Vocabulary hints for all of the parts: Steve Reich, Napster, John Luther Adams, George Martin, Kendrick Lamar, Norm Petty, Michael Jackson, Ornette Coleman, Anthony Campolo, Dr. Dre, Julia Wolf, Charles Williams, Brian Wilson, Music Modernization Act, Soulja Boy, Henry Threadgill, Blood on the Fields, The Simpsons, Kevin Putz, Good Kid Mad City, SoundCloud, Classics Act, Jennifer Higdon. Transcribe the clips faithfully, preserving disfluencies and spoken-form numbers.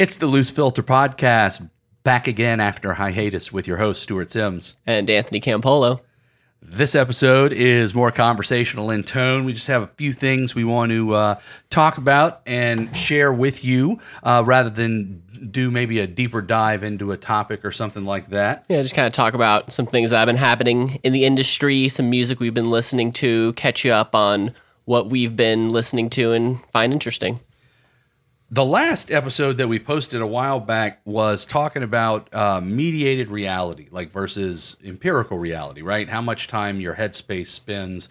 It's the Loose Filter Podcast, back again after a hiatus with your host, Stuart Sims. And Anthony Campolo. This episode is more conversational in tone. We just have a few things we want to uh, talk about and share with you uh, rather than do maybe a deeper dive into a topic or something like that. Yeah, just kind of talk about some things that have been happening in the industry, some music we've been listening to, catch you up on what we've been listening to and find interesting. The last episode that we posted a while back was talking about uh, mediated reality, like versus empirical reality, right? How much time your headspace spends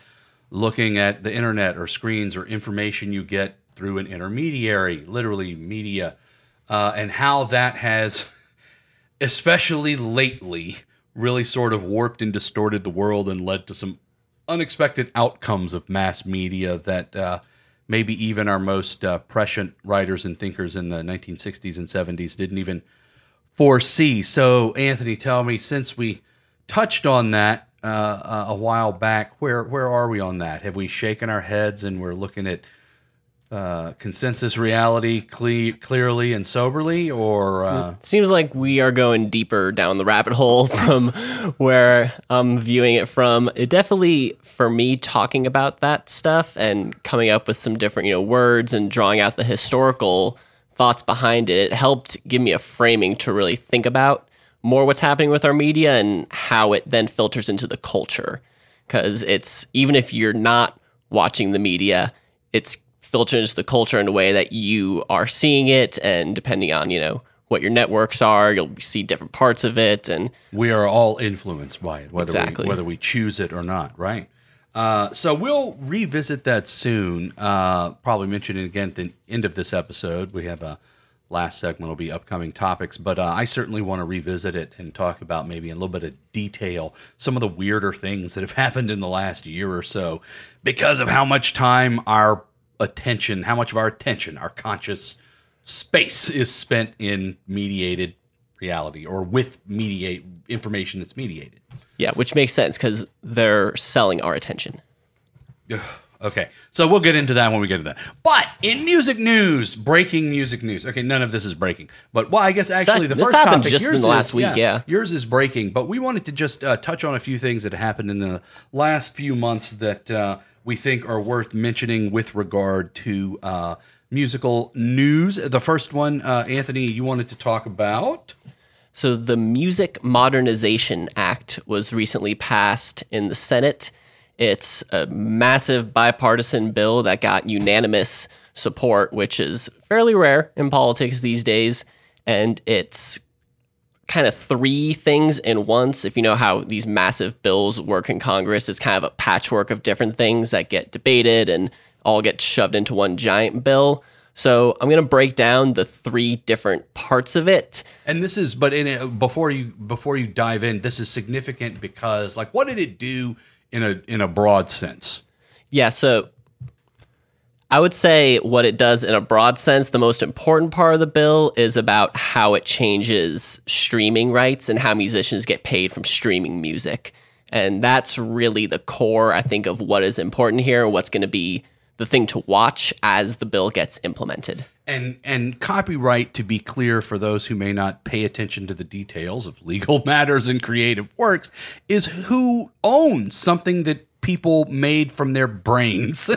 looking at the internet or screens or information you get through an intermediary, literally media, uh, and how that has, especially lately, really sort of warped and distorted the world and led to some unexpected outcomes of mass media that... Uh, Maybe even our most uh, prescient writers and thinkers in the nineteen sixties and seventies didn't even foresee. So, Anthony, tell me, since we touched on that uh, uh, a while back, where where are we on that? Have we shaken our heads and we're looking at uh, consensus reality cle- clearly and soberly? Or uh... It seems like we are going deeper down the rabbit hole from where I'm viewing it from. It definitely, for me, talking about that stuff and coming up with some different, you know, words and drawing out the historical thoughts behind it, it helped give me a framing to really think about more what's happening with our media and how it then filters into the culture. Because it's, even if you're not watching the media, it's filter into the culture in a way that you are seeing it, and depending on, you know, what your networks are, you'll see different parts of it. And we are all influenced by it, whether, exactly. we, whether we choose it or not, right? Uh, so we'll revisit that soon. Uh, probably mention it again at the end of this episode. We have a last segment will be upcoming topics, but uh, I certainly want to revisit it and talk about maybe in a little bit of detail some of the weirder things that have happened in the last year or so because of how much time our attention, how much of our attention, our conscious space is spent in mediated reality or with mediate information that's mediated. Yeah, which makes sense because they're selling our attention. Okay, so we'll get into that when we get to that. But in music news, breaking music news. Okay, none of this is breaking. But, well, I guess actually that, the first topic. This just in the last is, week, yeah, yeah. Yours is breaking, but we wanted to just uh, touch on a few things that happened in the last few months that... Uh, we think are worth mentioning with regard to uh, musical news. The first one, uh, Anthony, you wanted to talk about? So the Music Modernization Act was recently passed in the Senate. It's a massive bipartisan bill that got unanimous support, which is fairly rare in politics these days. And it's kind of three things in once. If you know how these massive bills work in Congress, it's kind of a patchwork of different things that get debated and all get shoved into one giant bill. So I'm going to break down the three different parts of it. And this is, but in it, before you before you dive in, this is significant because, like, what did it do in a in a broad sense? Yeah, so I would say what it does in a broad sense, the most important part of the bill is about how it changes streaming rights and how musicians get paid from streaming music. And that's really the core, I think, of what is important here, what's going to be the thing to watch as the bill gets implemented. And and copyright, to be clear for those who may not pay attention to the details of legal matters and creative works, is who owns something that people made from their brains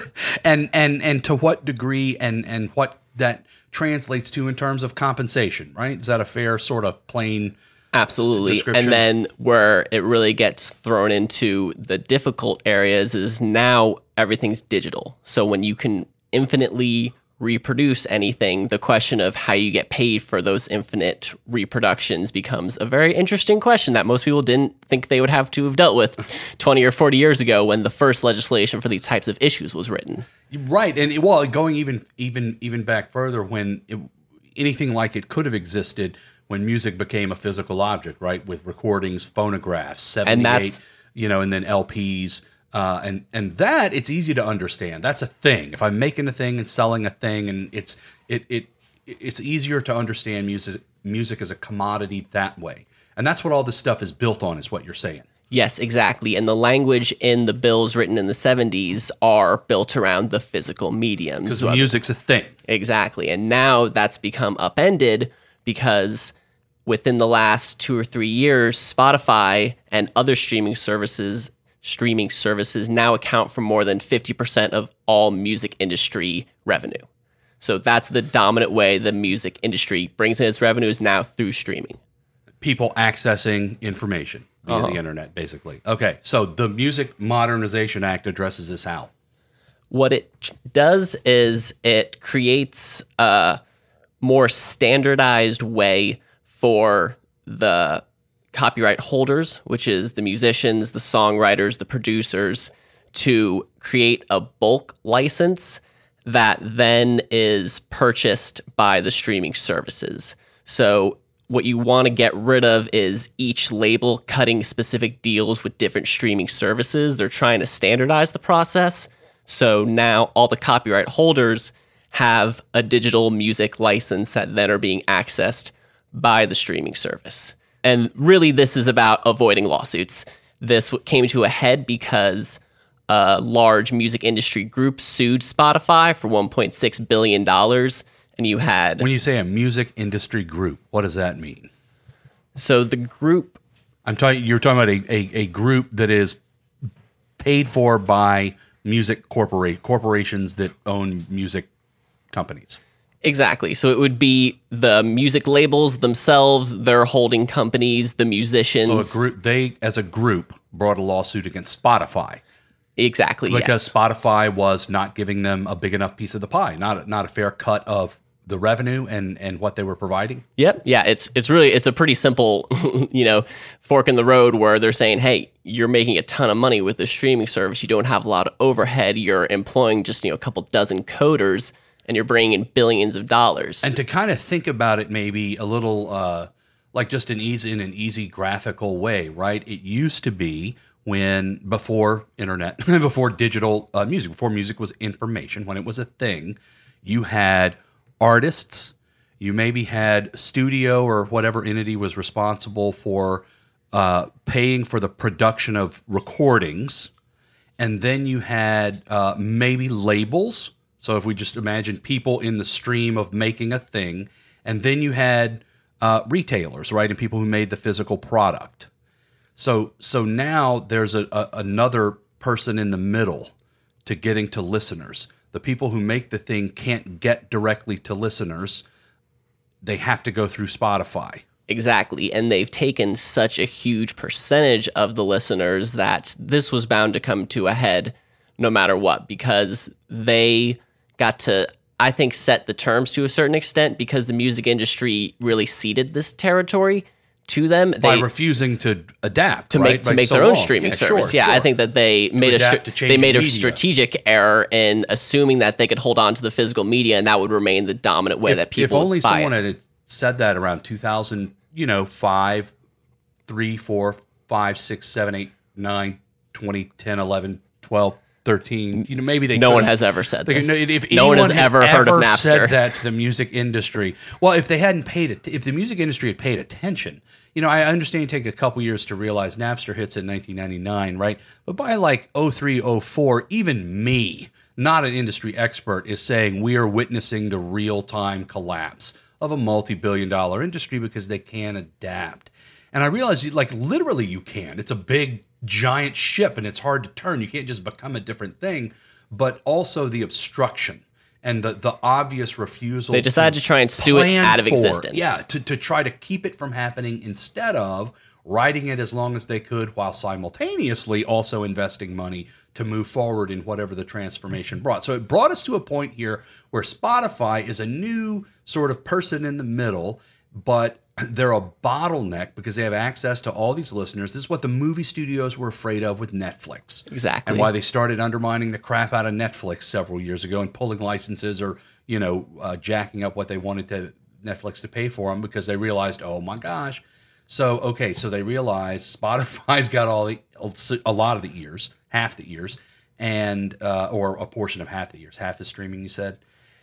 and, and, and to what degree and, and what that translates to in terms of compensation, right? Is that a fair sort of plain Absolutely. description? And then where it really gets thrown into the difficult areas is now everything's digital. So when you can infinitely reproduce anything, the question of how you get paid for those infinite reproductions becomes a very interesting question that most people didn't think they would have to have dealt with twenty or forty years ago when the first legislation for these types of issues was written. Right. And it, well, going even even even back further, when it, anything like it could have existed when music became a physical object, right? With recordings, phonographs, seventy-eight, you know, and then L Ps. Uh, and and that it's easy to understand. That's a thing. If I'm making a thing and selling a thing, and it's it it it's easier to understand music music as a commodity that way. And that's what all this stuff is built on, is what you're saying. Yes, exactly. And the language in the bills written in the seventies are built around the physical mediums because music's a thing. Exactly. And now that's become upended because within the last two or three years, Spotify and other streaming services streaming services now account for more than fifty percent of all music industry revenue. So that's the dominant way the music industry brings in its revenue is now through streaming. People accessing information via uh-huh. the internet, basically. Okay, so the Music Modernization Act addresses this how? What it does is it creates a more standardized way for the copyright holders, which is the musicians, the songwriters, the producers, to create a bulk license that then is purchased by the streaming services. So what you want to get rid of is each label cutting specific deals with different streaming services. They're trying to standardize the process. So now all the copyright holders have a digital music license that then are being accessed by the streaming service. And really, this is about avoiding lawsuits. This came to a head because a large music industry group sued Spotify for one point six billion dollars. And you had... When you say a music industry group, what does that mean? So the group... I'm talking. You're talking about a, a, a group that is paid for by music corporate corporations that own music companies. Exactly. So it would be the music labels themselves, their holding companies, the musicians. So a group, they, as a group, brought a lawsuit against Spotify. Exactly, because yes. Spotify was not giving them a big enough piece of the pie, not not a fair cut of the revenue and, and what they were providing. Yep, yeah, it's it's really it's a pretty simple, you know, fork in the road where they're saying, hey, you're making a ton of money with the streaming service, you don't have a lot of overhead, you're employing just you know a couple dozen coders. And you're bringing in billions of dollars. And to kind of think about it maybe a little uh, like just an easy, in an easy graphical way, right? It used to be when before internet, before digital uh, music, before music was information, when it was a thing, you had artists, you maybe had studio or whatever entity was responsible for uh, paying for the production of recordings. And then you had uh, maybe labels. So if we just imagine people in the stream of making a thing, and then you had uh, retailers, right, and people who made the physical product. So so now there's a, a, another person in the middle to getting to listeners. The people who make the thing can't get directly to listeners. They have to go through Spotify. Exactly, and they've taken such a huge percentage of the listeners that this was bound to come to a head no matter what, because they... got to, I think, set the terms to a certain extent because the music industry really ceded this territory to them. They, By refusing to adapt, to right? make, to make so their own long. streaming yeah, service. Sure, yeah, sure. I think that they to made, a, they made a strategic error in assuming that they could hold on to the physical media and that would remain the dominant way if, that people buy If only buy someone it. had said that around two thousand, you know, five, three, four, five, six, seven, eight, nine, twenty, ten, eleven, twelve, thirteen, you know, maybe they. No one has ever said this. If, if no one has ever heard of Napster. Said that to the music industry. Well, if they hadn't paid it, if the music industry had paid attention, you know, I understand it take a couple years to realize Napster hits in nineteen ninety-nine, right? But by like oh three, oh four, even me, not an industry expert, is saying we are witnessing the real-time collapse of a multi-billion-dollar industry because they can't adapt. And I realize, like, literally you can. It's a big, giant ship, and it's hard to turn. You can't just become a different thing. But also the obstruction and the, the obvious refusal. They decided to, to try and sue it out of for, existence. Yeah, to, to try to keep it from happening instead of riding it as long as they could while simultaneously also investing money to move forward in whatever the transformation brought. So it brought us to a point here where Spotify is a new sort of person in the middle, but they're a bottleneck because they have access to all these listeners. This is what the movie studios were afraid of with Netflix. Exactly. And why they started undermining the crap out of Netflix several years ago and pulling licenses or, you know, uh, jacking up what they wanted to Netflix to pay for them because they realized, oh my gosh. So, okay, so they realized Spotify's got all the, a lot of the ears, half the ears, and, uh, or a portion of half the ears, half the streaming, you said.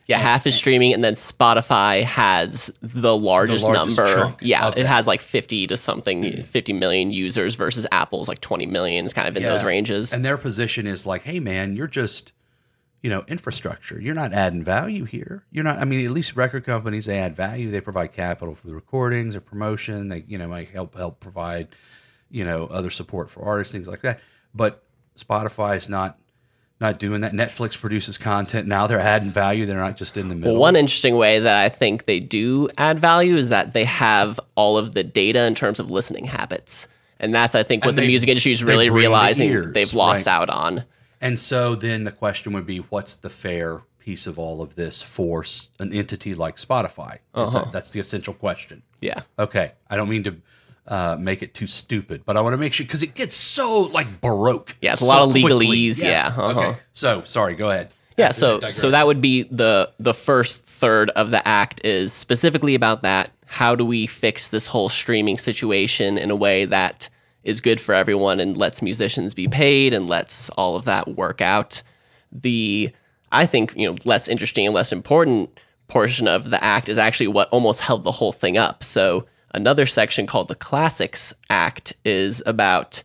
Yeah, half is streaming, and then Spotify has the largest, the largest number. Chunk. Yeah, okay. It has like fifty to something, yeah. fifty million users versus Apple's like twenty million, is kind of in yeah. those ranges. And their position is like, hey, man, you're just you know, infrastructure. You're not adding value here. You're not, I mean, at least record companies, they add value. They provide capital for the recordings or promotion. They, you know, might help, help provide, you know, other support for artists, things like that. But Spotify is not, not doing that. Netflix produces content. Now they're adding value. They're not just in the middle. Well, one interesting way that I think they do add value is that they have all of the data in terms of listening habits. And that's, I think, what and the they, music industry is really realizing the ears, they've lost right. out on. And so then the question would be, what's the fair piece of all of this for an entity like Spotify? Uh-huh. That, that's the essential question. Yeah. Okay. I don't mean to uh, make it too stupid, but I want to make sure, because it gets so like Baroque. Yeah, it's so a lot of legalese. Yeah. yeah. Uh-huh. Okay. So, sorry, go ahead. Yeah, so so that would be the the first third of the act is specifically about that. How do we fix this whole streaming situation in a way that is good for everyone and lets musicians be paid and lets all of that work out? The, I think, you know, less interesting and less important portion of the act is actually what almost held the whole thing up. So another section called the Classics Act is about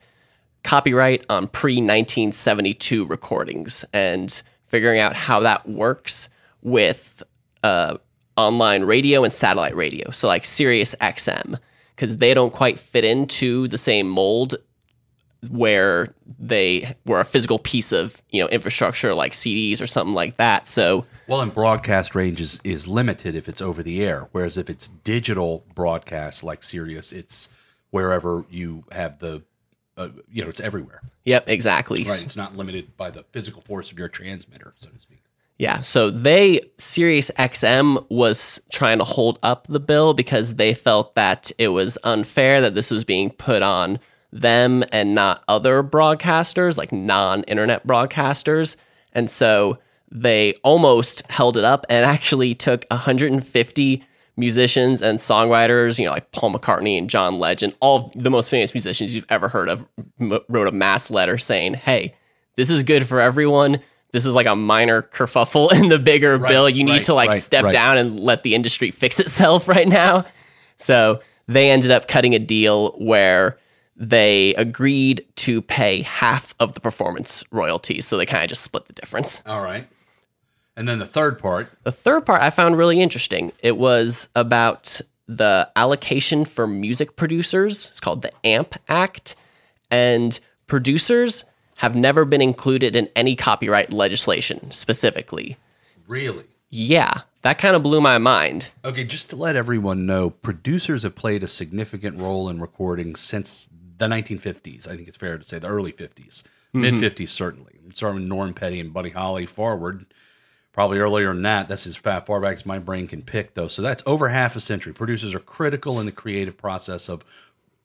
copyright on pre nineteen seventy-two recordings and figuring out how that works with uh, online radio and satellite radio. So like Sirius X M, because they don't quite fit into the same mold where they were a physical piece of, you know, infrastructure like C Ds or something like that. So well, and broadcast range is, is limited if it's over the air, whereas if it's digital broadcast like Sirius, it's wherever you have the Uh, you know, it's everywhere. Yep, exactly. Right, it's not limited by the physical force of your transmitter, so to speak. Yeah, so they, Sirius X M was trying to hold up the bill because they felt that it was unfair that this was being put on them and not other broadcasters, like non-internet broadcasters. And so they almost held it up and actually took one hundred fifty musicians and songwriters, you know, like Paul McCartney and John Legend, all of the most famous musicians you've ever heard of, m- wrote a mass letter saying, hey, this is good for everyone. This is like a minor kerfuffle in the bigger right, bill. You right, need to like right, step right. down and let the industry fix itself right now. So they ended up cutting a deal where they agreed to pay half of the performance royalties. So they kind of just split the difference. All right. And then the third part. The third part I found really interesting. It was about the allocation for music producers. It's called the A M P Act. And producers have never been included in any copyright legislation specifically. Really? Yeah. That kind of blew my mind. Okay, just to let everyone know, producers have played a significant role in recording since the nineteen fifties. I think it's fair to say the early fifties. Mm-hmm. Mid-fifties, certainly. Starting with Norm Petty and Buddy Holly forward. Probably earlier than that. That's as far back as my brain can pick, though. So that's over half a century. Producers are critical in the creative process of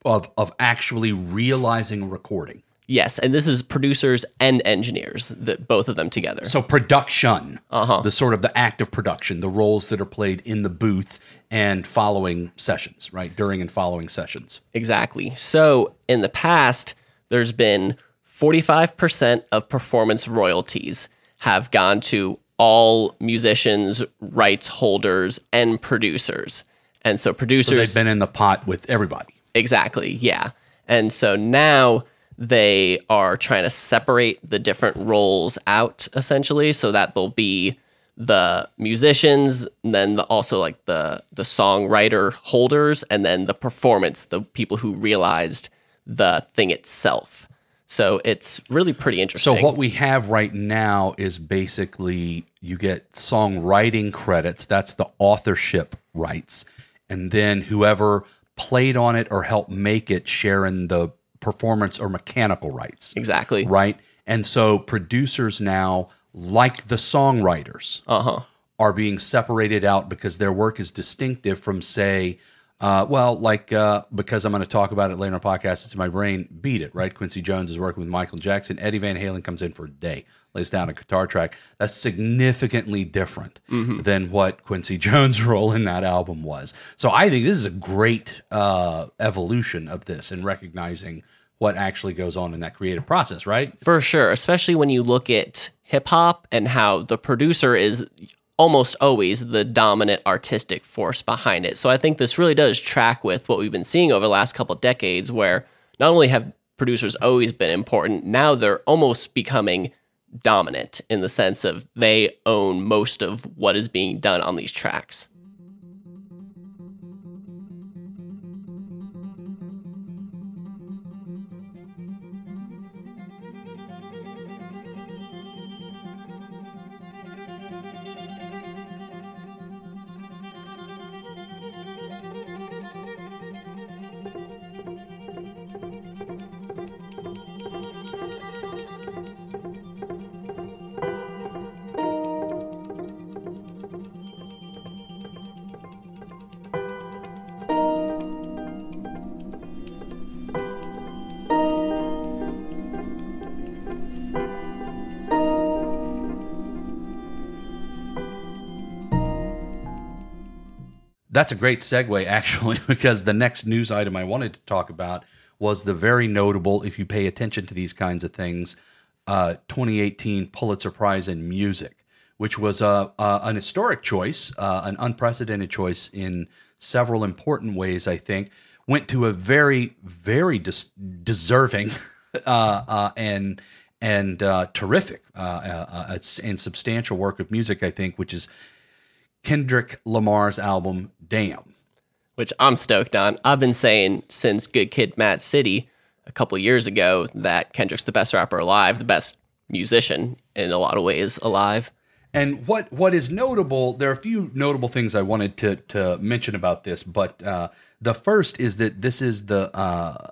of of actually realizing a recording. Yes, and this is producers and engineers, that both of them together. So production, uh-huh. the sort of the act of production, the roles that are played in the booth and following sessions, right? During and following sessions. Exactly. So in the past, there's been forty-five percent of performance royalties have gone to all musicians, rights holders, and producers. And so producers... So they've been in the pot with everybody. Exactly, yeah. And so now they are trying to separate the different roles out, essentially, so that there'll be the musicians, and then the, also like the, the songwriter holders, and then the performance, the people who realized the thing itself. So it's really pretty interesting. So what we have right now is basically you get songwriting credits. That's the authorship rights. And then whoever played on it or helped make it sharing the performance or mechanical rights. Exactly. Right? And so producers now, like the songwriters, uh-huh. are being separated out because their work is distinctive from, say... Uh, well, like, uh, because I'm going to talk about it later in the podcast, it's in my brain, Beat It, right? Quincy Jones is working with Michael Jackson. Eddie Van Halen comes in for a day, lays down a guitar track. That's significantly different mm-hmm. than what Quincy Jones' role in that album was. So I think this is a great uh, evolution of this and recognizing what actually goes on in that creative process, right? For sure, especially when you look at hip-hop and how the producer is... almost always the dominant artistic force behind it. So I think this really does track with what we've been seeing over the last couple of decades, where not only have producers always been important, now they're almost becoming dominant in the sense of they own most of what is being done on these tracks. That's a great segue, actually, because the next news item I wanted to talk about was the very notable, if you pay attention to these kinds of things, uh, twenty eighteen Pulitzer Prize in Music, which was a, a, an historic choice, uh, an unprecedented choice in several important ways, I think, went to a very, very des- deserving uh, uh, and and uh, terrific uh, uh, and substantial work of music, I think, which is Kendrick Lamar's album, Damn. Which I'm stoked on. I've been saying since Good Kid Mad City a couple years ago that Kendrick's the best rapper alive, the best musician in a lot of ways alive. And what, what is notable, there are a few notable things I wanted to, to mention about this, but uh, the first is that this is the, uh,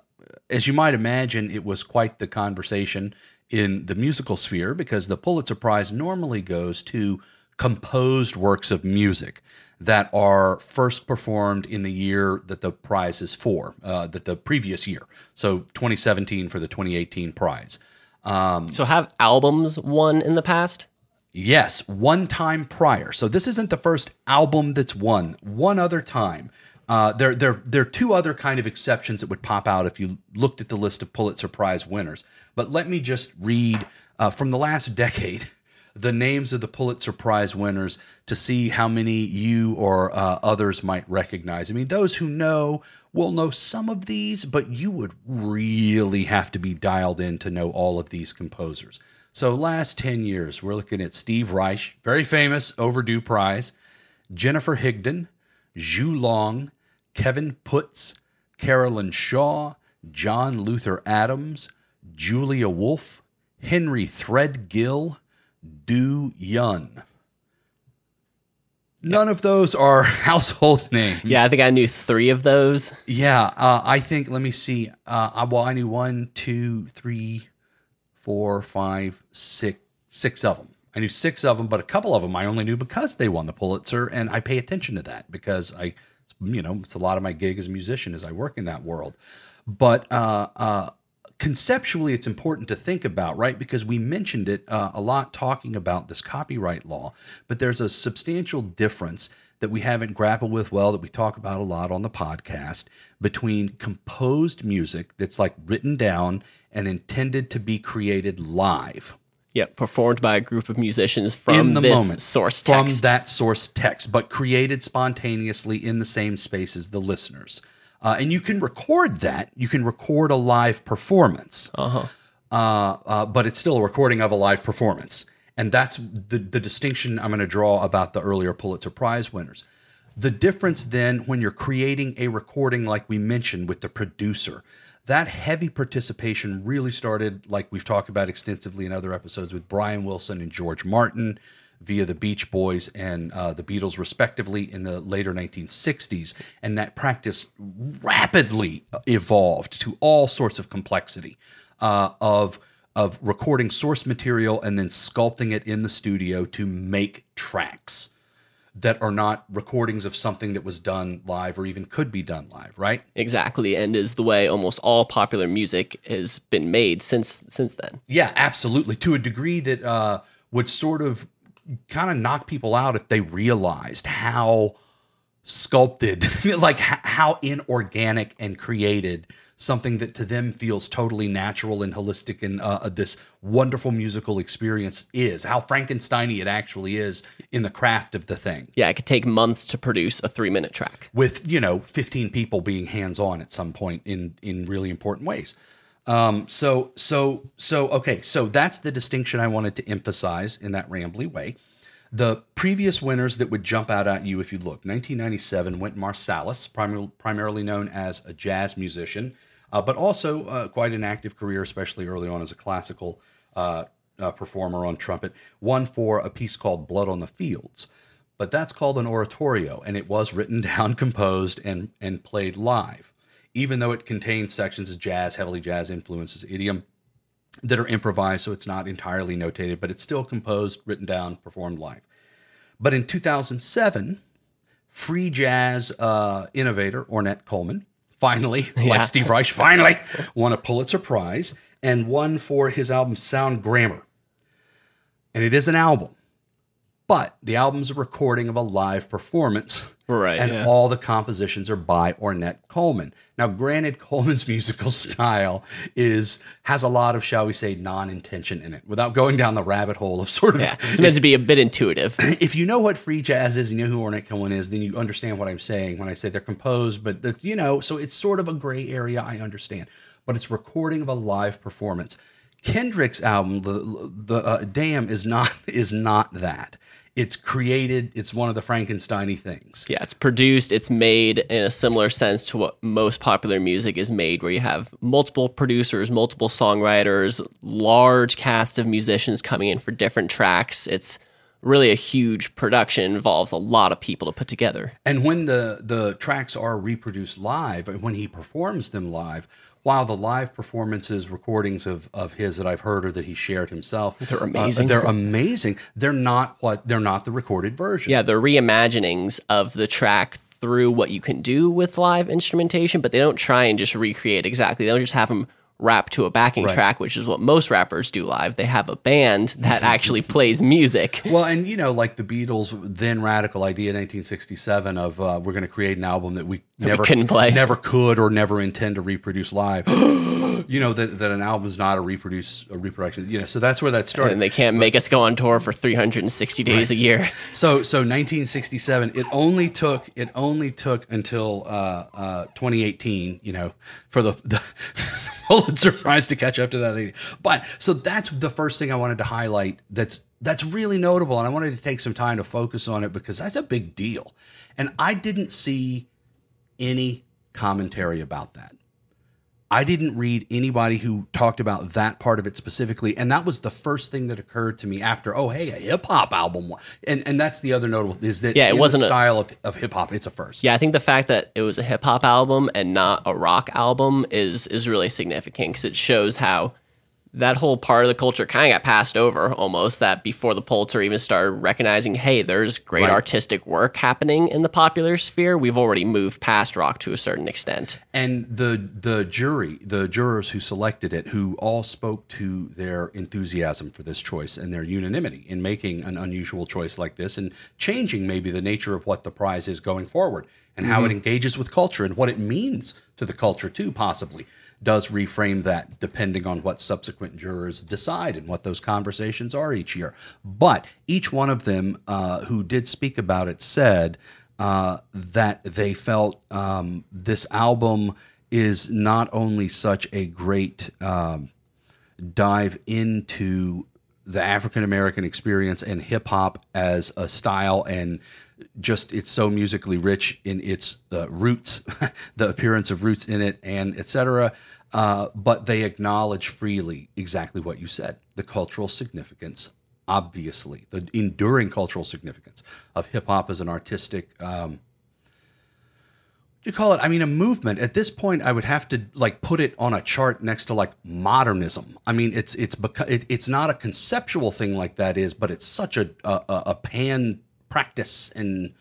as you might imagine, it was quite the conversation in the musical sphere because the Pulitzer Prize normally goes to composed works of music that are first performed in the year that the prize is for, uh, that the previous year. So twenty seventeen for the twenty eighteen prize. Um, so have albums won in the past? Yes, one time prior. So this isn't the first album that's won. One other time. Uh, there, there, there are two other kind of exceptions that would pop out if you looked at the list of Pulitzer Prize winners. But let me just read uh, from the last decade the names of the Pulitzer Prize winners to see how many you or uh, others might recognize. I mean, those who know will know some of these, but you would really have to be dialed in to know all of these composers. So last ten years, we're looking at Steve Reich, very famous Overdue Prize, Jennifer Higdon, Zhu Long, Kevin Putz, Carolyn Shaw, John Luther Adams, Julia Wolf, Henry Threadgill, Do Yun. None yeah. of those are household names. Yeah, I think I knew three of those. Yeah, uh, I think, let me see. Uh, I, well, I knew one, two, three, four, five, six, six of them. I knew six of them, but a couple of them I only knew because they won the Pulitzer, and I pay attention to that because I, you know, it's a lot of my gig as a musician is I work in that world. But, uh, uh, conceptually, it's important to think about, right? Because we mentioned it uh, a lot talking about this copyright law, but there's a substantial difference that we haven't grappled with well, that we talk about a lot on the podcast, between composed music that's like written down and intended to be created live. Yeah, performed by a group of musicians from this moment, source text. From that source text, but created spontaneously in the same space as the listeners. Uh, and you can record that. You can record a live performance, uh-huh. uh, uh, but it's still a recording of a live performance. And that's the, the distinction I'm going to draw about the earlier Pulitzer Prize winners. The difference then when you're creating a recording like we mentioned with the producer, that heavy participation really started like we've talked about extensively in other episodes with Brian Wilson and George Martin, via the Beach Boys and uh, the Beatles, respectively, in the later nineteen sixties. And that practice rapidly evolved to all sorts of complexity uh, of, of recording source material and then sculpting it in the studio to make tracks that are not recordings of something that was done live or even could be done live, right? Exactly, and is the way almost all popular music has been made since since then. Yeah, absolutely, to a degree that uh, would sort of kind of knock people out if they realized how sculpted, like h- how inorganic and created something that to them feels totally natural and holistic and uh, this wonderful musical experience is, how Frankenstein-y it actually is in the craft of the thing. Yeah, it could take months to produce a three-minute track. With, you know, fifteen people being hands-on at some point in in really important ways. Um, so, so, so, okay. So that's the distinction I wanted to emphasize in that rambly way. The previous winners that would jump out at you if you look, nineteen ninety-seven, Wynton Marsalis, prim- primarily known as a jazz musician, uh, but also uh, quite an active career, especially early on as a classical uh, uh, performer on trumpet, won for a piece called Blood on the Fields. But that's called an oratorio, and it was written down, composed, and and played live, even though it contains sections of jazz, heavily jazz influences, idiom, that are improvised, so it's not entirely notated, but it's still composed, written down, performed live. But in two thousand seven, free jazz uh, innovator Ornette Coleman, finally, yeah. like Steve Reich, finally, won a Pulitzer Prize and won for his album Sound Grammar. And it is an album, but the album's a recording of a live performance. Right, and yeah. all the compositions are by Ornette Coleman. Now, granted, Coleman's musical style is has a lot of, shall we say, non-intention in it, without going down the rabbit hole of sort of... Yeah, it's meant to be a bit intuitive. If you know what free jazz is and you know who Ornette Coleman is, then you understand what I'm saying when I say they're composed, but, the, you know, so it's sort of a gray area, I understand. But it's recording of a live performance. Kendrick's album, the, the uh, Damn, is not is not that. It's created, it's one of the Frankenstein-y things. Yeah, it's produced, it's made in a similar sense to what most popular music is made, where you have multiple producers, multiple songwriters, large cast of musicians coming in for different tracks. It's really a huge production, involves a lot of people to put together. And when the, the tracks are reproduced live, when he performs them live, wow, the live performances, recordings of, of his that I've heard or that he shared himself, they're amazing. Uh, they're amazing. They're not what they're not the recorded version. Yeah, they're reimaginings of the track through what you can do with live instrumentation, but they don't try and just recreate exactly. They don't just have them rap to a backing right. track, which is what most rappers do live. They have a band that actually plays music. Well, and you know, like the Beatles' then radical idea in nineteen sixty-seven of uh, we're going to create an album that we that never we couldn't play, never could, or never intend to reproduce live. You know, that that an album is not a reproduce a reproduction. You know, so that's where that started. And they can't but, make us go on tour for three hundred sixty days right. a year. So, so nineteen sixty-seven. It only took it only took until uh, uh, twenty eighteen. You know, for the. the surprised to catch up to that. But so that's the first thing I wanted to highlight that's that's really notable, and I wanted to take some time to focus on it because that's a big deal. And I didn't see any commentary about that. I didn't read anybody who talked about that part of it specifically, and that was the first thing that occurred to me after, oh, hey, a hip-hop album. And and that's the other notable is that yeah, it in wasn't the style a, of, of hip-hop, it's a first. Yeah, I think the fact that it was a hip-hop album and not a rock album is is really significant because it shows how that whole part of the culture kind of got passed over almost, that before the Pulitzer even started recognizing, hey, there's great right. artistic work happening in the popular sphere. We've already moved past rock to a certain extent. And the the jury, the jurors who selected it, who all spoke to their enthusiasm for this choice and their unanimity in making an unusual choice like this and changing maybe the nature of what the prize is going forward and mm-hmm. how it engages with culture and what it means to the culture too, possibly, does reframe that depending on what subsequent jurors decide and what those conversations are each year. But each one of them uh, who did speak about it said uh, that they felt um, this album is not only such a great um, dive into the African-American experience and hip-hop as a style and just it's so musically rich in its uh, roots, the appearance of roots in it, and et cetera. Uh, but they acknowledge freely exactly what you said, the cultural significance, obviously, the enduring cultural significance of hip-hop as an artistic, um, what do you call it? I mean, a movement. At this point, I would have to like put it on a chart next to like modernism. I mean, it's it's beca- it, it's not a conceptual thing like that is, but it's such a a, a pan- practice and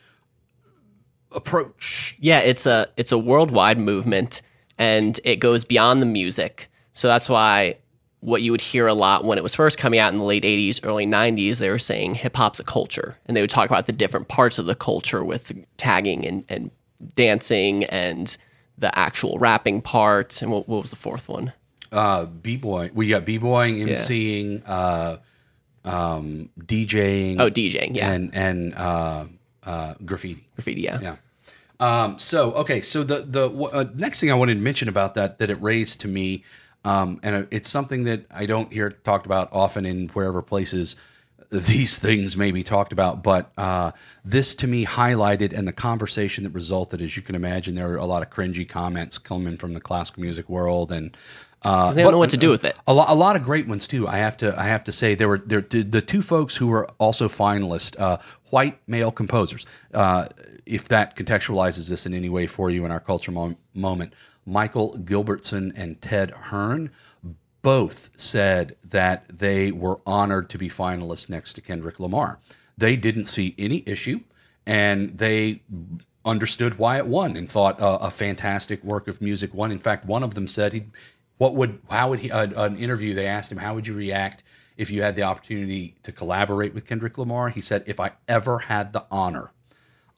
approach. Yeah, it's a it's a worldwide movement, and it goes beyond the music. So that's why what you would hear a lot when it was first coming out in the late eighties, early nineties, they were saying hip-hop's a culture, and they would talk about the different parts of the culture with tagging and, and dancing and the actual rapping part. And what, what was the fourth one? Uh, B-boy. We got B-boying, MCing, yeah. uh Um, DJing, oh DJing, yeah, and and uh, uh, graffiti, graffiti, yeah, yeah. Um, so okay, so the the uh, next thing I wanted to mention about that that it raised to me Um, and it's something that I don't hear talked about often in wherever places these things may be talked about. But uh, this, to me, highlighted, and the conversation that resulted, as you can imagine, there were a lot of cringy comments coming from the classical music world, and uh, they don't but, know what to do with it. A lot, a lot of great ones too. I have to, I have to say, there were there the two folks who were also finalists, uh, white male composers. Uh, if that contextualizes this in any way for you in our culture mo- moment. Michael Gilbertson and Ted Hearn both said that they were honored to be finalists next to Kendrick Lamar. They didn't see any issue, and they understood why it won and thought uh, a fantastic work of music won. In fact, one of them said, he, "What would? How would he?" Uh, an interview they asked him, "How would you react if you had the opportunity to collaborate with Kendrick Lamar?" He said, "If I ever had the honor,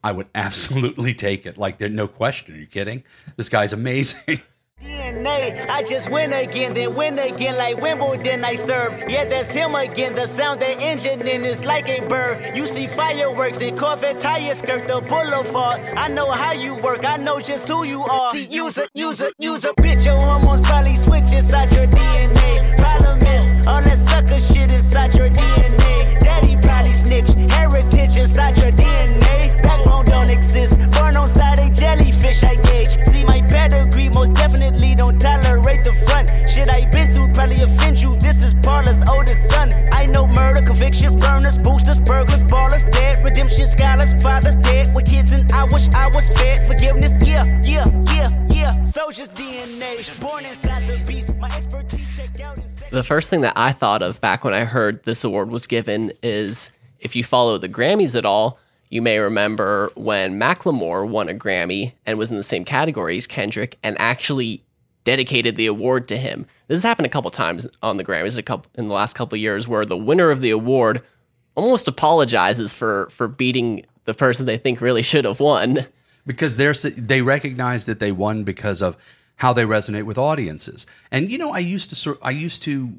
I would absolutely take it. Like, there's no question. Are you kidding? This guy's amazing." D N A, I just win again, then win again, like Wimbledon I serve. Yeah, that's him again, the sound, the engine in is like a bird. You see fireworks and Corvette tires skirt the boulevard. I know how you work, I know just who you are. See, use a, use a, use a bitch, your hormones probably switch inside your D N A. Problem is, all that sucker shit inside your D N A. Daddy probably snitch, heritage inside your D N A. Backbone don't exist, born on side a jellyfish I gauge. See my pedigree, most definitely don't tolerate the front. Shit I been through probably offend you. This is Paula's oldest son. I know murder, conviction, burners, boosters, burglars, ballers, dead, redemption, scholars, fathers, dead, with kids and I wish I was fed. Forgiveness, yeah, yeah, yeah, yeah. Soldier's D N A, born inside the beast. My expertise checked out in second. The first thing that I thought of back when I heard this award was given is, if you follow the Grammys at all, you may remember when Macklemore won a Grammy and was in the same category as Kendrick and actually dedicated the award to him. This has happened a couple times on the Grammys a couple, in the last couple of years, where the winner of the award almost apologizes for, for beating the person they think really should have won. Because they're, they recognize that they won because of how they resonate with audiences. And, you know, I used to I used to...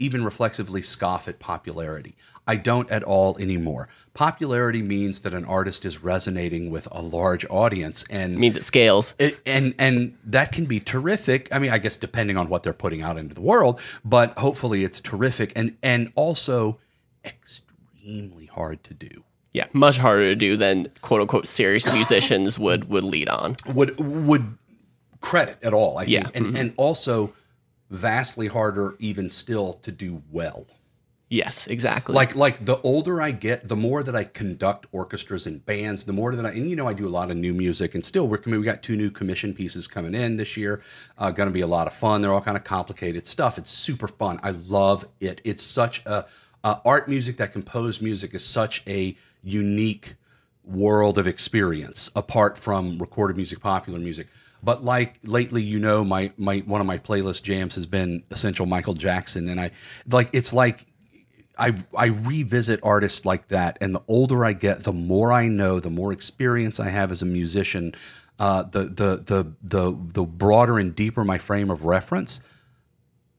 even reflexively scoff at popularity. I don't at all anymore. Popularity means that an artist is resonating with a large audience, and it means it scales. It, and and that can be terrific. I mean, I guess depending on what they're putting out into the world, but hopefully it's terrific and and also extremely hard to do. Yeah, much harder to do than quote unquote serious musicians would would lead on. Would would credit at all, I think. Yeah. And mm-hmm. and also vastly harder even still to do well. Yes, exactly. Like like the older I get, the more that I conduct orchestras and bands, the more that I, and you know, I do a lot of new music, and still we're coming, we got two new commission pieces coming in this year, uh, going to be a lot of fun. They're all kind of complicated stuff. It's super fun. I love it. It's such a, uh, art music, that composed music is such a unique world of experience apart from recorded music, popular music. But like lately, you know, my, my one of my playlist jams has been essential Michael Jackson, and I like it's like I I revisit artists like that, and the older I get, the more I know, the more experience I have as a musician, uh, the the the the the broader and deeper my frame of reference,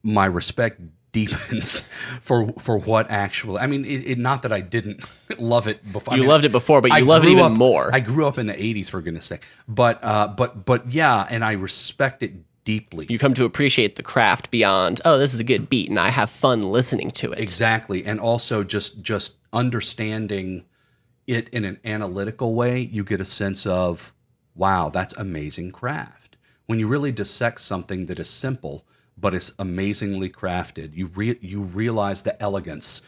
my respect deepens for for what actually. I mean, it, it, not that I didn't love it before. You I mean, loved it before, but you I love it even up, more. I grew up in the eighties, for goodness sake. But uh, but but yeah, and I respect it deeply. You come to appreciate the craft beyond, oh, this is a good beat, and I have fun listening to it. Exactly, and also just just understanding it in an analytical way, you get a sense of, wow, that's amazing craft. When you really dissect something that is simple, but it's amazingly crafted, You re- you realize the elegance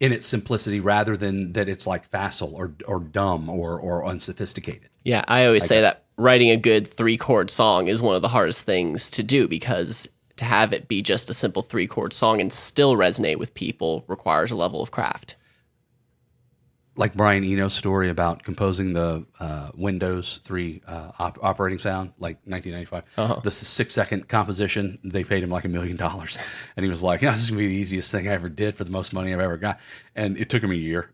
in its simplicity, rather than that it's like facile or or dumb or or unsophisticated. Yeah, I always I say guess. that writing a good three chord song is one of the hardest things to do, because to have it be just a simple three chord song and still resonate with people requires a level of craft. Like Brian Eno's story about composing the uh, Windows three uh, op- operating sound, like nineteen ninety-five. Uh-huh. The six-second composition, they paid him like a million dollars. And he was like, oh, this is going to be the easiest thing I ever did for the most money I've ever got. And it took him a year.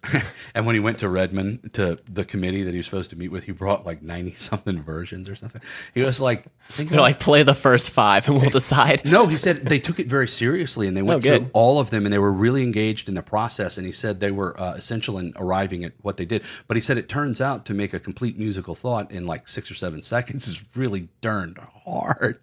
And when he went to Redmond, to the committee that he was supposed to meet with, he brought like ninety-something versions or something. He was like... Think They're like, play the first five and we'll decide. No, he said they took it very seriously, and they went oh, through all of them, and they were really engaged in the process. And he said they were uh, essential in arriving at what they did. But he said it turns out to make a complete musical thought in like six or seven seconds is really darned hard.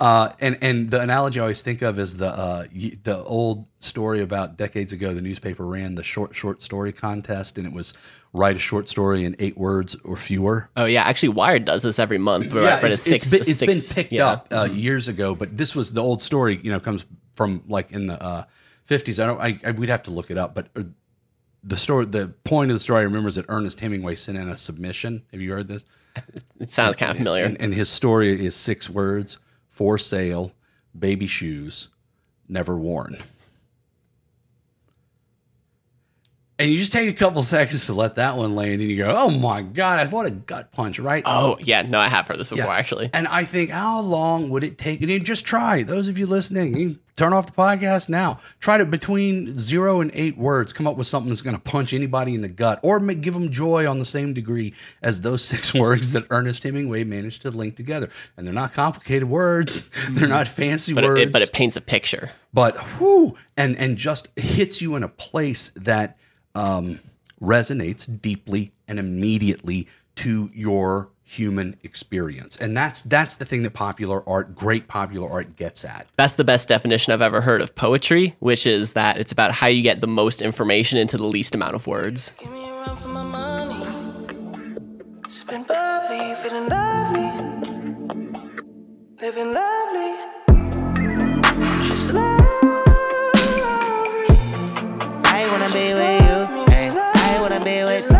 Uh, and and the analogy I always think of is the uh, the old story about decades ago. The newspaper ran the short short story contest, and it was write a short story in eight words or fewer. Oh yeah, actually Wired does this every month. Yeah, it's, it's, six, been, it's six, been picked yeah. up uh, mm-hmm. years ago, but this was the old story. You know, comes from like in the uh, fifties. I don't. I, I we'd have to look it up, but. The story, the point of the story I remember is that Ernest Hemingway sent in a submission. Have you heard this? It sounds kind of familiar. And, and his story is six words: for sale, baby shoes, never worn. And you just take a couple seconds to let that one land, and you go, oh my God, what a gut punch, right? Oh, yeah. No, I have heard this before, yeah. actually. And I think, how long would it take? And you just try. Those of you listening, you turn off the podcast now. Try to, between zero and eight words, come up with something that's going to punch anybody in the gut or make, give them joy on the same degree as those six words that Ernest Hemingway managed to link together. And they're not complicated words. They're not fancy but words. It, it, but it paints a picture. But, whoo, and, and just hits you in a place that Um, resonates deeply and immediately to your human experience. And that's that's the thing that popular art, great popular art, gets at. That's the best definition I've ever heard of poetry, which is that it's about how you get the most information into the least amount of words. Give me a run for my money. Sipping bubbly, feeling lovely. Living lovely. She's lovely. I wanna be with you, hey. I wanna be with you,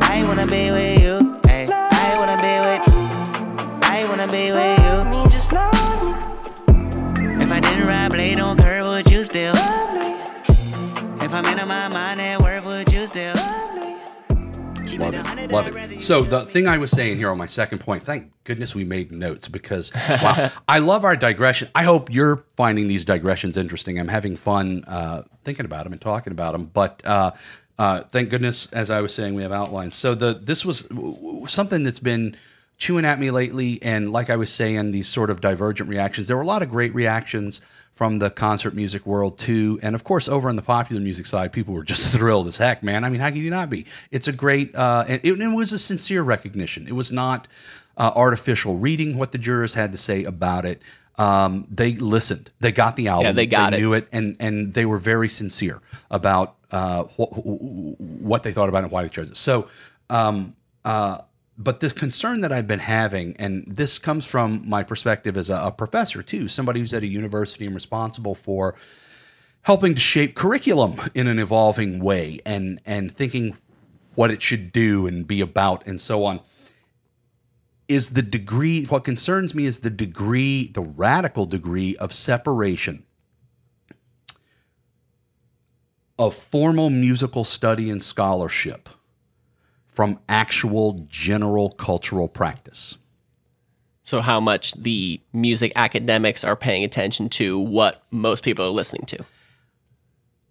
I wanna be with you, hey. I wanna be with you, I wanna be with you, me, just love me. If I didn't ride blade on curve, would you still love me? If I'm in my mind at work, would you still love me? Love it, love it. So the thing I was saying here on my second point, thank goodness we made notes, because wow, I love our digression. I hope you're finding these digressions interesting. I'm having fun uh thinking about them and talking about them, but uh, uh, thank goodness, as I was saying, we have outlines. So the this was something that's been chewing at me lately, and like I was saying, these sort of divergent reactions. There were a lot of great reactions from the concert music world too, and of course, over on the popular music side, people were just thrilled as heck, man. I mean, how can you not be? It's a great, uh, and it, it was a sincere recognition. It was not uh, artificial reading what the jurors had to say about it. Um, they listened. They got the album. Yeah, they got they it. Knew it, and and they were very sincere about uh, wh- wh- what they thought about it and why they chose it. So, um, uh, but the concern that I've been having, and this comes from my perspective as a, a professor too, somebody who's at a university and responsible for helping to shape curriculum in an evolving way, and and thinking what it should do and be about, and so on. Is the degree, what concerns me is the degree, the radical degree of separation of formal musical study and scholarship from actual general cultural practice. So how much the music academics are paying attention to what most people are listening to.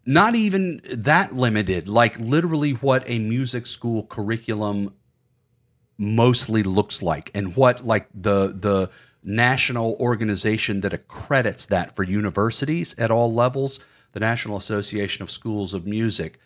Not even that limited, like literally what a music school curriculum mostly looks like, and what like the the national organization that accredits that for universities at all levels, the National Association of Schools of Music,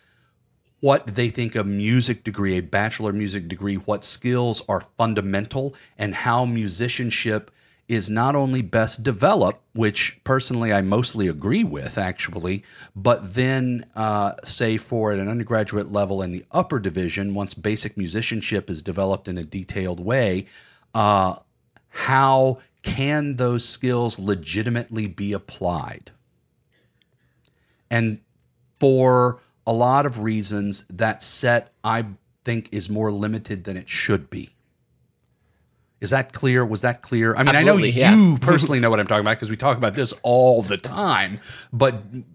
what they think a music degree, a bachelor music degree, what skills are fundamental, and how musicianship is not only best developed, which personally I mostly agree with actually, but then uh, say for at an undergraduate level in the upper division, once basic musicianship is developed in a detailed way, uh, how can those skills legitimately be applied? And for a lot of reasons, that set, I think, is more limited than it should be. Is that clear? Was that clear? I mean, absolutely, I know yeah. you personally know what I'm talking about because we talk about this all the time, but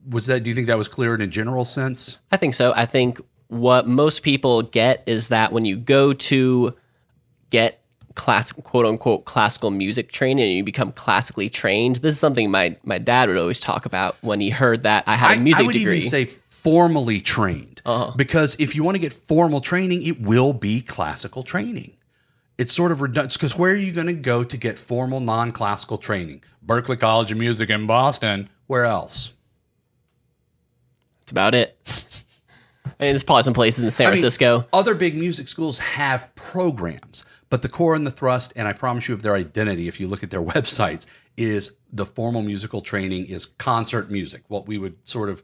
was that, do you think that was clear in a general sense? I think so. I think what most people get is that when you go to get class, quote unquote, classical music training and you become classically trained, this is something my, my dad would always talk about when he heard that I had I, a music degree. I would degree. even say formally trained, uh-huh. because if you want to get formal training, it will be classical training. It's sort of redundant, because where are you going to go to get formal non-classical training? Berklee College of Music in Boston. Where else? That's about it. I mean, there's probably some places in San I Francisco. Mean, other big music schools have programs, but the core and the thrust, and I promise you of their identity, if you look at their websites, is the formal musical training is concert music, what we would sort of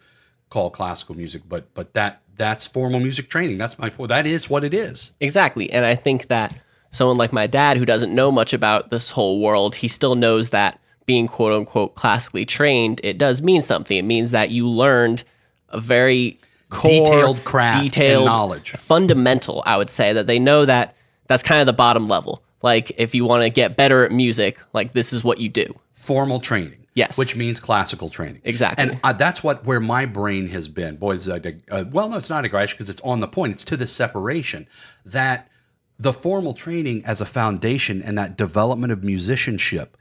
call classical music, but but that that's formal music training. That's my point. That is what it is. Exactly, and I think that someone like my dad, who doesn't know much about this whole world, he still knows that being quote-unquote classically trained, it does mean something. It means that you learned a very core, detailed craft, detailed knowledge, fundamental, I would say, that they know that that's kind of the bottom level. Like, if you want to get better at music, like, this is what you do. Formal training. Yes. Which means classical training. Exactly. And uh, that's what where my brain has been. Boy, it's like a, uh, well, no, it's not a crash because it's on the point. It's to the separation that the formal training as a foundation and that development of musicianship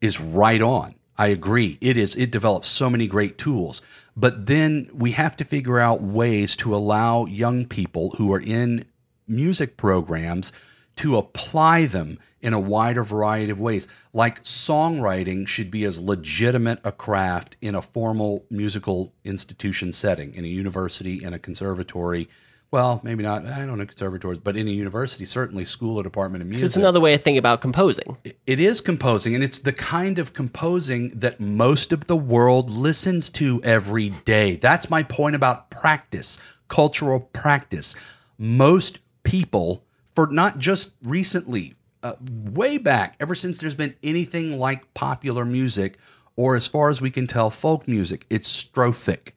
is right on. I agree. It is. It develops so many great tools. But then we have to figure out ways to allow young people who are in music programs to apply them in a wider variety of ways. Like songwriting should be as legitimate a craft in a formal musical institution setting, in a university, in a conservatory. Well, maybe not. I don't know conservatories, but in a university, certainly school or department of music. It's another way to think about composing. It is composing, and it's the kind of composing that most of the world listens to every day. That's my point about practice, cultural practice. Most people, for not just recently, uh, way back, ever since there's been anything like popular music, or as far as we can tell, folk music, it's strophic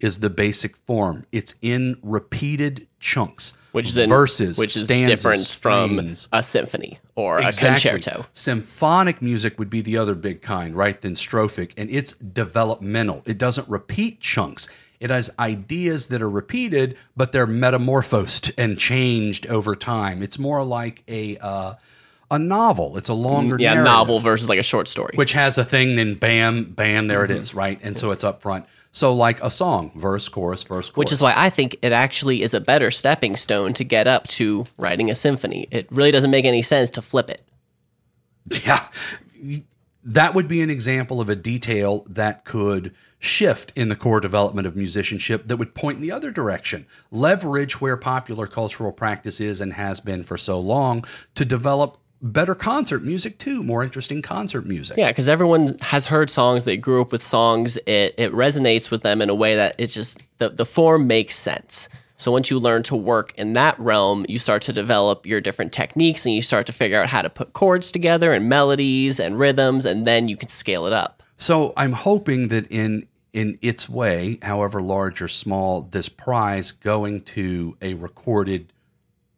is the basic form. It's in repeated chunks, which is in, verses, which is stanzas, different from a symphony or exactly. a concerto. Symphonic music would be the other big kind, right? Then strophic, and it's developmental. It doesn't repeat chunks. It has ideas that are repeated, but they're metamorphosed and changed over time. It's more like a uh, a novel. It's a longer yeah, narrative. Yeah, novel versus like a short story. Which has a thing, then bam, bam, there mm-hmm. it is, right? And so it's up front. So like a song, verse, chorus, verse, chorus. Which is why I think it actually is a better stepping stone to get up to writing a symphony. It really doesn't make any sense to flip it. Yeah. That would be an example of a detail that could shift in the core development of musicianship that would point in the other direction. Leverage where popular cultural practice is and has been for so long to develop better concert music too, more interesting concert music. Yeah, because everyone has heard songs, they grew up with songs, it it resonates with them in a way that it just, the, the form makes sense. So once you learn to work in that realm, you start to develop your different techniques and you start to figure out how to put chords together and melodies and rhythms, and then you can scale it up. So I'm hoping that in in its way, however large or small, this prize going to a recorded,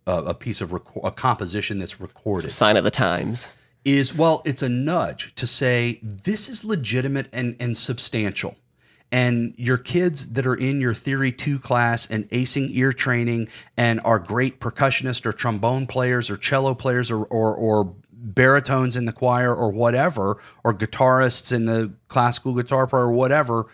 uh, a piece of reco- a composition that's recorded. It's a sign of the times. Is, well, it's a nudge to say, this is legitimate and, and substantial. And your kids that are in your Theory two class and acing ear training and are great percussionists or trombone players or cello players or or, or baritones in the choir or whatever, or guitarists in the classical guitar part or whatever,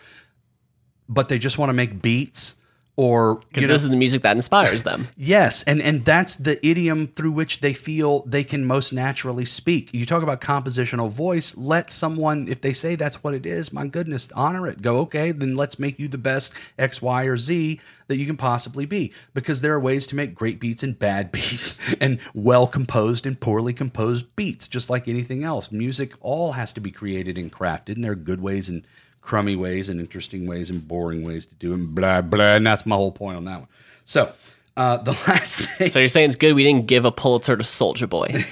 but they just want to make beats or... Because this is the music that inspires them. Yes, and, and that's the idiom through which they feel they can most naturally speak. You talk about compositional voice, let someone, if they say that's what it is, my goodness, honor it. Go, okay, then let's make you the best X, Y, or Z that you can possibly be. Because there are ways to make great beats and bad beats and well-composed and poorly composed beats, just like anything else. Music all has to be created and crafted, and there are good ways and crummy ways and interesting ways and boring ways to do and blah, blah. And that's my whole point on that one. So uh, the last thing. So you're saying it's good we didn't give a Pulitzer to Soulja Boy.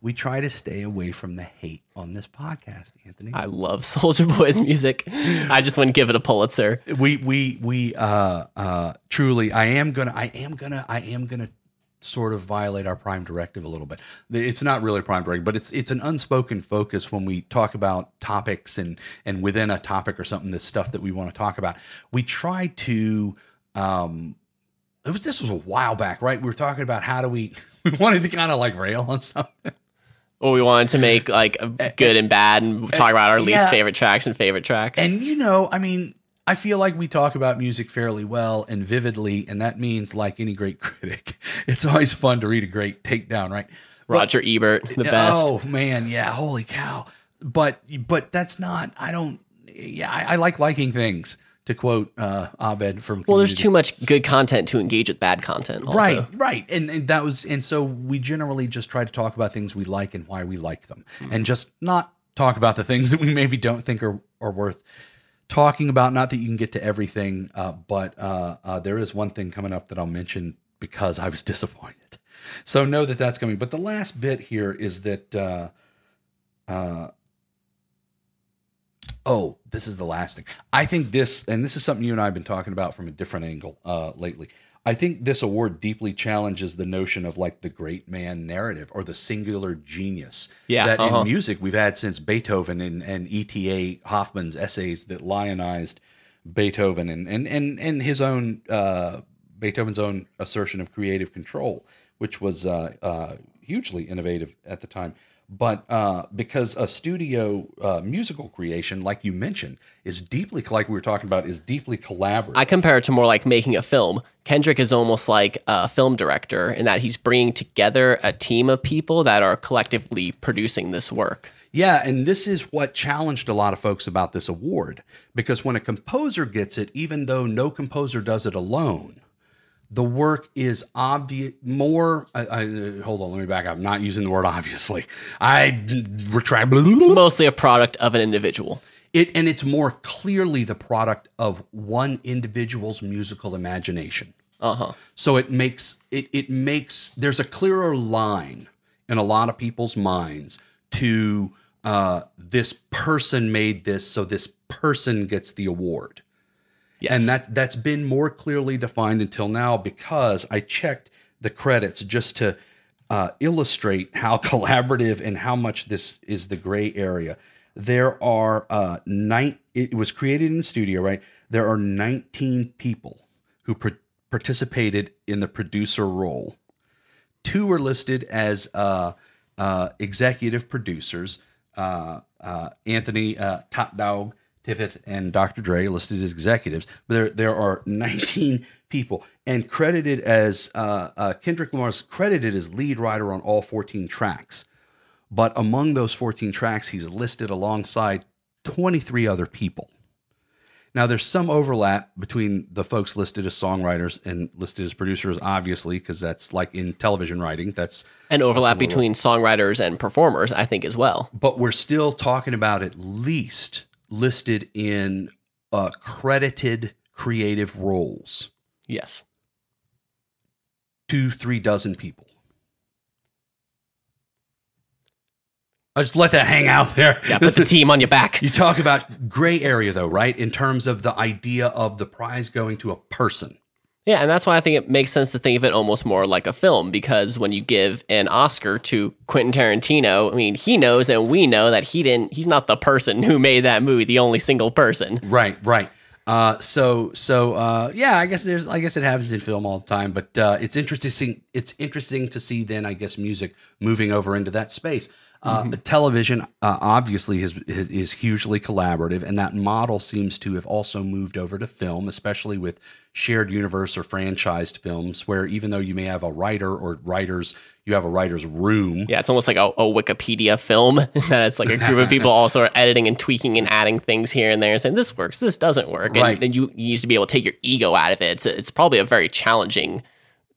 We try to stay away from the hate on this podcast, Anthony. I love Soulja Boy's music. I just wouldn't give it a Pulitzer. We, we, we, uh, uh, truly, I am gonna, I am gonna, I am gonna sort of violate our prime directive a little bit. It's not really prime directive, but it's it's an unspoken focus when we talk about topics and and within a topic or something, this stuff that we want to talk about. We try to, um, it was this was a while back, right? We were talking about how do we, we wanted to kind of like rail on something. Well, we wanted to make like good and bad and talk about our yeah. least favorite tracks and favorite tracks. And you know, I mean, I feel like we talk about music fairly well and vividly, and that means like any great critic, it's always fun to read a great takedown, right? Roger but, Ebert, the best. Oh man, yeah, holy cow! But but that's not. I don't. Yeah, I, I like liking things. to quote uh, Abed from Community. Well, there's too much good content to engage with bad content. Also. Right, right. And, and that was, and so we generally just try to talk about things we like and why we like them, mm. and just not talk about the things that we maybe don't think are, are worth talking about. Not that you can get to everything, uh, but uh, uh, there is one thing coming up that I'll mention because I was disappointed. So know that that's coming. But the last bit here is that, uh, uh, oh, this is the last thing. I think this, and this is something you and I have been talking about from a different angle uh, lately. I think this award deeply challenges the notion of like the great man narrative or the singular genius yeah, that uh-huh. in music we've had since Beethoven and, and E T A Hoffman's essays that lionized Beethoven and, and, and, and his own, uh, Beethoven's own assertion of creative control, which was uh, uh, hugely innovative at the time. But uh, because a studio uh, musical creation, like you mentioned, is deeply, like we were talking about, is deeply collaborative. I compare it to more like making a film. Kendrick is almost like a film director in that he's bringing together a team of people that are collectively producing this work. Yeah, and this is what challenged a lot of folks about this award. Because when a composer gets it, even though no composer does it alone, the work is obvious more. I, I, hold on, let me back up. I'm not using the word obviously. I retract. It's mostly a product of an individual. It and it's more clearly the product of one individual's musical imagination. Uh huh. So it makes it. It makes there's a clearer line in a lot of people's minds to uh, this person made this, so this person gets the award. Yes. And that, that's been more clearly defined until now because I checked the credits just to uh, illustrate how collaborative and how much this is the gray area. There are uh, nine, it was created in the studio, right? There are nineteen people who pr- participated in the producer role. Two were listed as uh, uh, executive producers, uh, uh, Anthony uh, Top Dog, Tiffith and Doctor Dre listed as executives. There, there are nineteen people and credited as uh, uh, Kendrick Lamar is credited as lead writer on all fourteen tracks. But among those fourteen tracks, he's listed alongside twenty-three other people. Now, there's some overlap between the folks listed as songwriters and listed as producers, obviously, because that's like in television writing. That's an overlap between songwriters and performers, I think, as well. But we're still talking about at least listed in uh, credited creative roles. Yes. Two, three dozen people. I just let that hang out there. Yeah, put the team on your back. You talk about gray area, though, right? In terms of the idea of the prize going to a person. Yeah, and that's why I think it makes sense to think of it almost more like a film, because when you give an Oscar to Quentin Tarantino, I mean, he knows and we know that he didn't. He's not the person who made that movie, the only single person. Right, right. Uh, so, so uh, yeah, I guess there's. I guess it happens in film all the time, but uh, it's interesting. It's interesting to see then, I guess, music moving over into that space. Uh, mm-hmm. But television uh, obviously is, is, is hugely collaborative, and that model seems to have also moved over to film, especially with shared universe or franchised films, where even though you may have a writer or writers, you have a writer's room. Yeah, it's almost like a, a Wikipedia film that it's like a group of people also are editing and tweaking and adding things here and there and saying this works, this doesn't work, right. and, and you, you used to be able to take your ego out of it. It's it's probably a very challenging.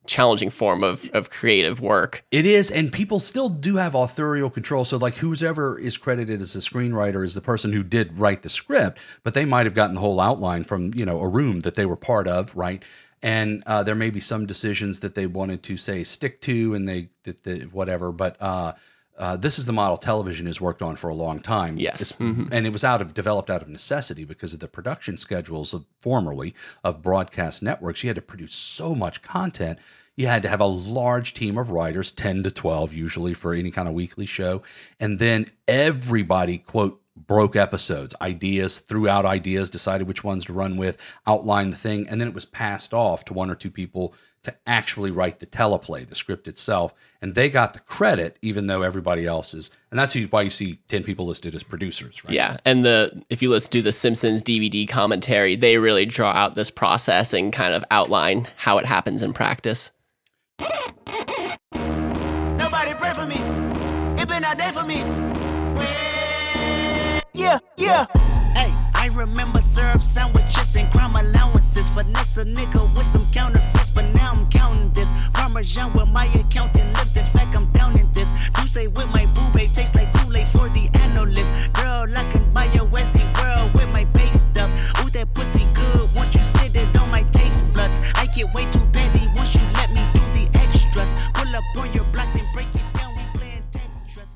challenging form of, of creative work. It is, and people still do have authorial control. So like whoever is credited as a screenwriter is the person who did write the script, but they might have gotten the whole outline from, you know, a room that they were part of, right? And uh, there may be some decisions that they wanted to say stick to and they that the, whatever, but uh, uh, this is the model television has worked on for a long time. Yes. Mm-hmm. And it was out of developed out of necessity because of the production schedules of formerly of broadcast networks. You had to produce so much content. You had to have a large team of writers, ten to twelve usually for any kind of weekly show. And then everybody, quote, broke episodes, ideas, threw out ideas, decided which ones to run with, outlined the thing. And then it was passed off to one or two people to actually write the teleplay, the script itself. And they got the credit, even though everybody else is. And that's why you see ten people listed as producers, right? Yeah. And the if you listen to the Simpsons D V D commentary, they really draw out this process and kind of outline how it happens in practice. Nobody pray for me. It been out there for me. Yeah, yeah. Hey, I remember syrup sandwiches and crime allowances. Finesse a nigga with some counterfeits, but now I'm counting this. Parmesan with my accountant lips, in fact I'm down in this. Say with my boo babe, tastes like Kool-Aid for the analyst. Girl, I can buy your Westie world with my base stuff. Ooh, that pussy good, once you sit it on my taste buds. I get way too petty once you let me do the extras. Pull up on your block and break it down, we playing Tetris.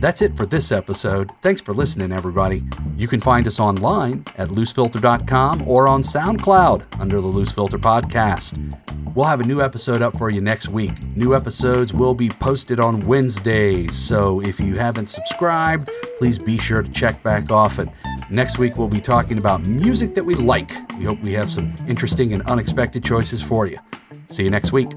That's it for this episode. Thanks for listening, everybody. You can find us online at loose filter dot com or on SoundCloud under the Loose Filter Podcast. We'll have a new episode up for you next week. New episodes will be posted on Wednesdays, so if you haven't subscribed, please be sure to check back often. Next week, we'll be talking about music that we like. We hope we have some interesting and unexpected choices for you. See you next week.